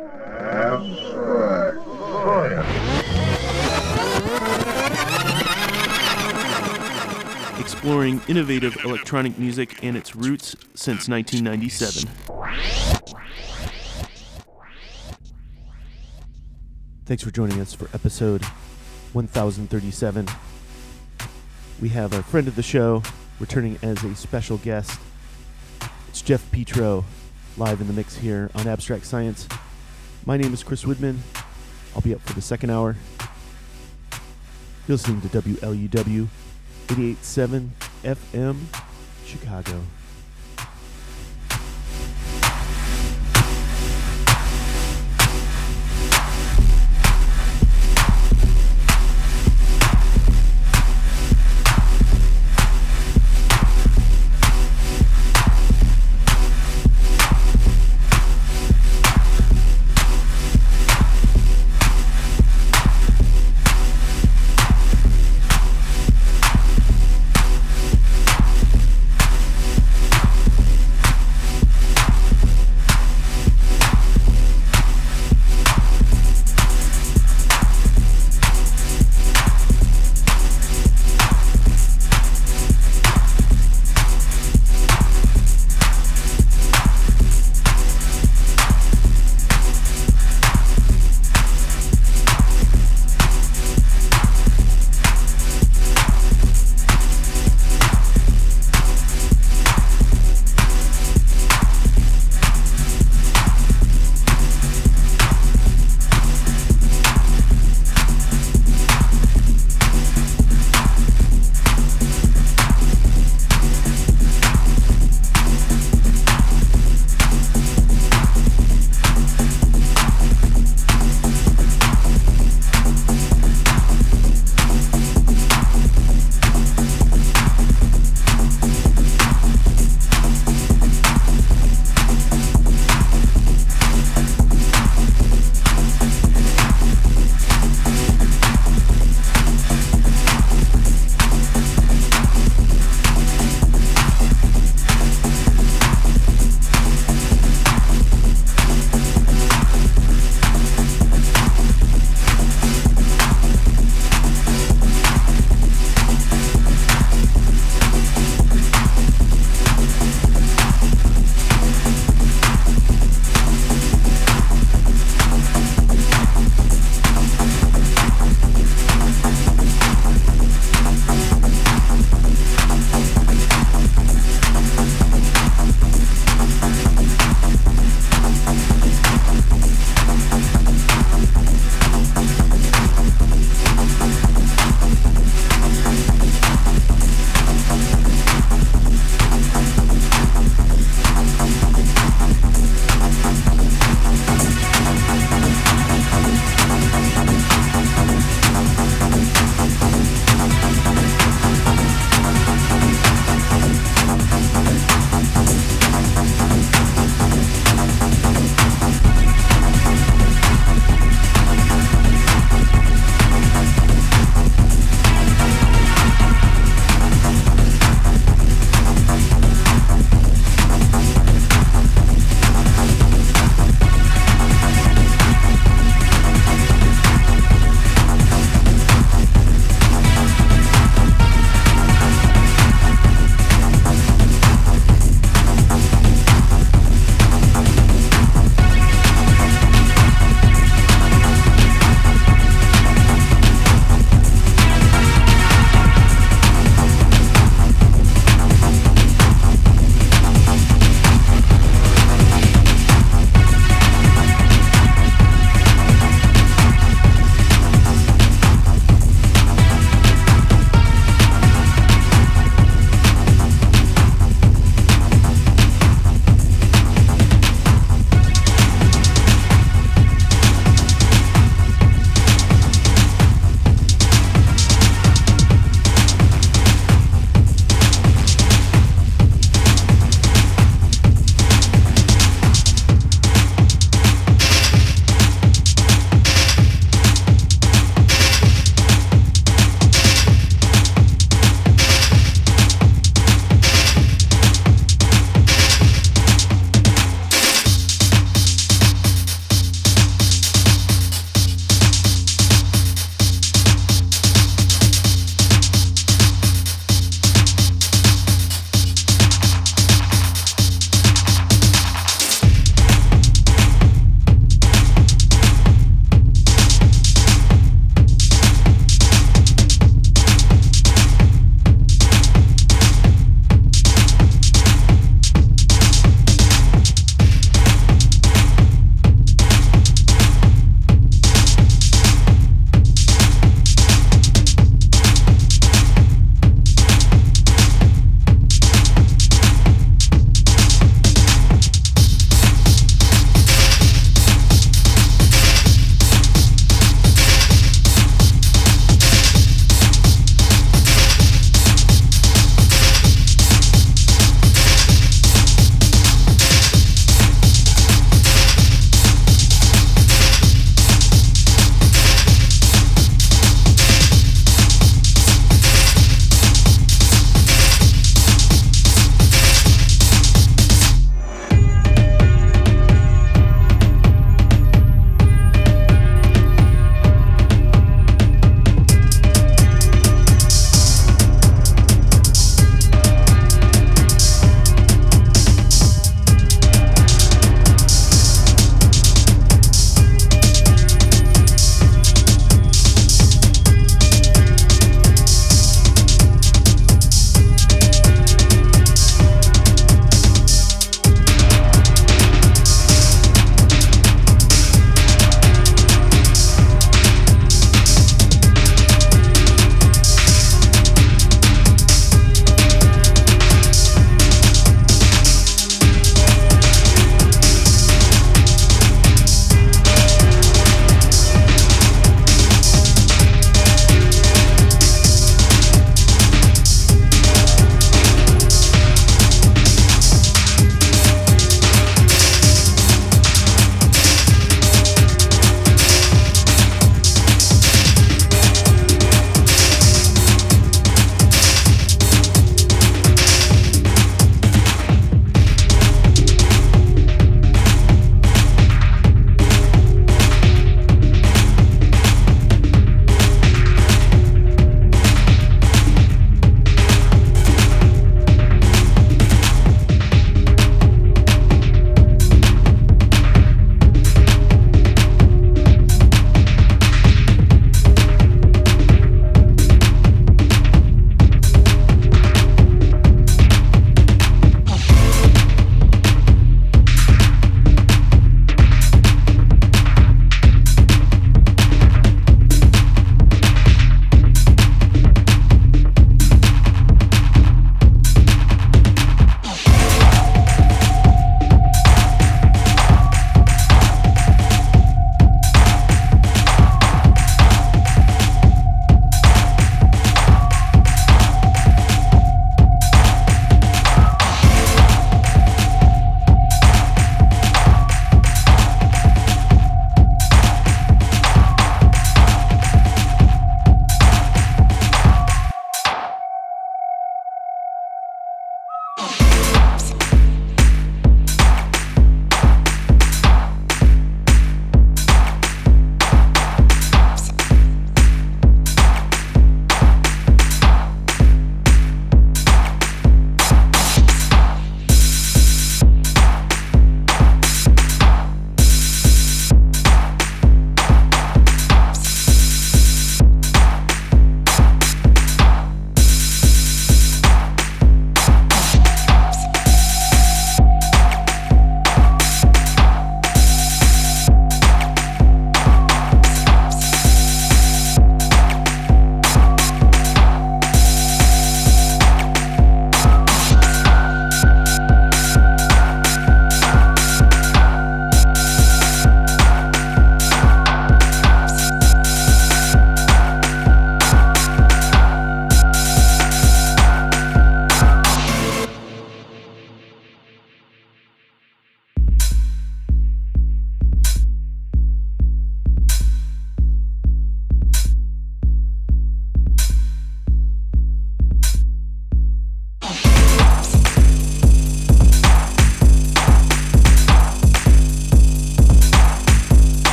Abstract Science. Exploring innovative electronic music and its roots since 1997. Thanks for joining us for episode 1037. We have a friend of the show returning as a special guest. It's Jeff Pietro, live in the mix here on Abstract Science. My name is Chris Widman. I'll be up for the second hour. You're listening to WLUW 88.7 FM, Chicago.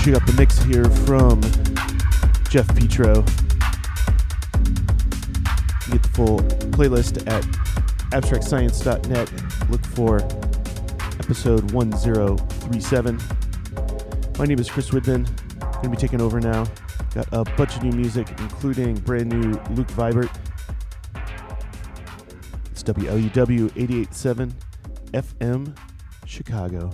finishing up the mix here from Jeff Pietro. You get the full playlist at abstractscience.net. Look for episode 1037. My name is Chris Widman. I'm going to be taking over now. Got a bunch of new music, including brand new Luke Vibert. It's WLUW 88.7 FM, Chicago.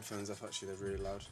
headphones up, actually, they're really loud.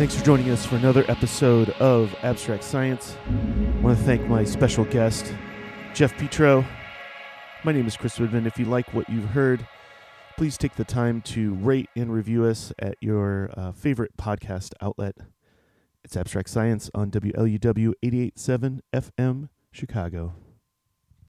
Thanks for joining us for another episode of Abstract Science. I want to thank my special guest, Jeff Pietro. My name is Chris Widman. If you like what you've heard, please take the time to rate and review us at your favorite podcast outlet. It's Abstract Science on WLUW 88.7 FM, Chicago.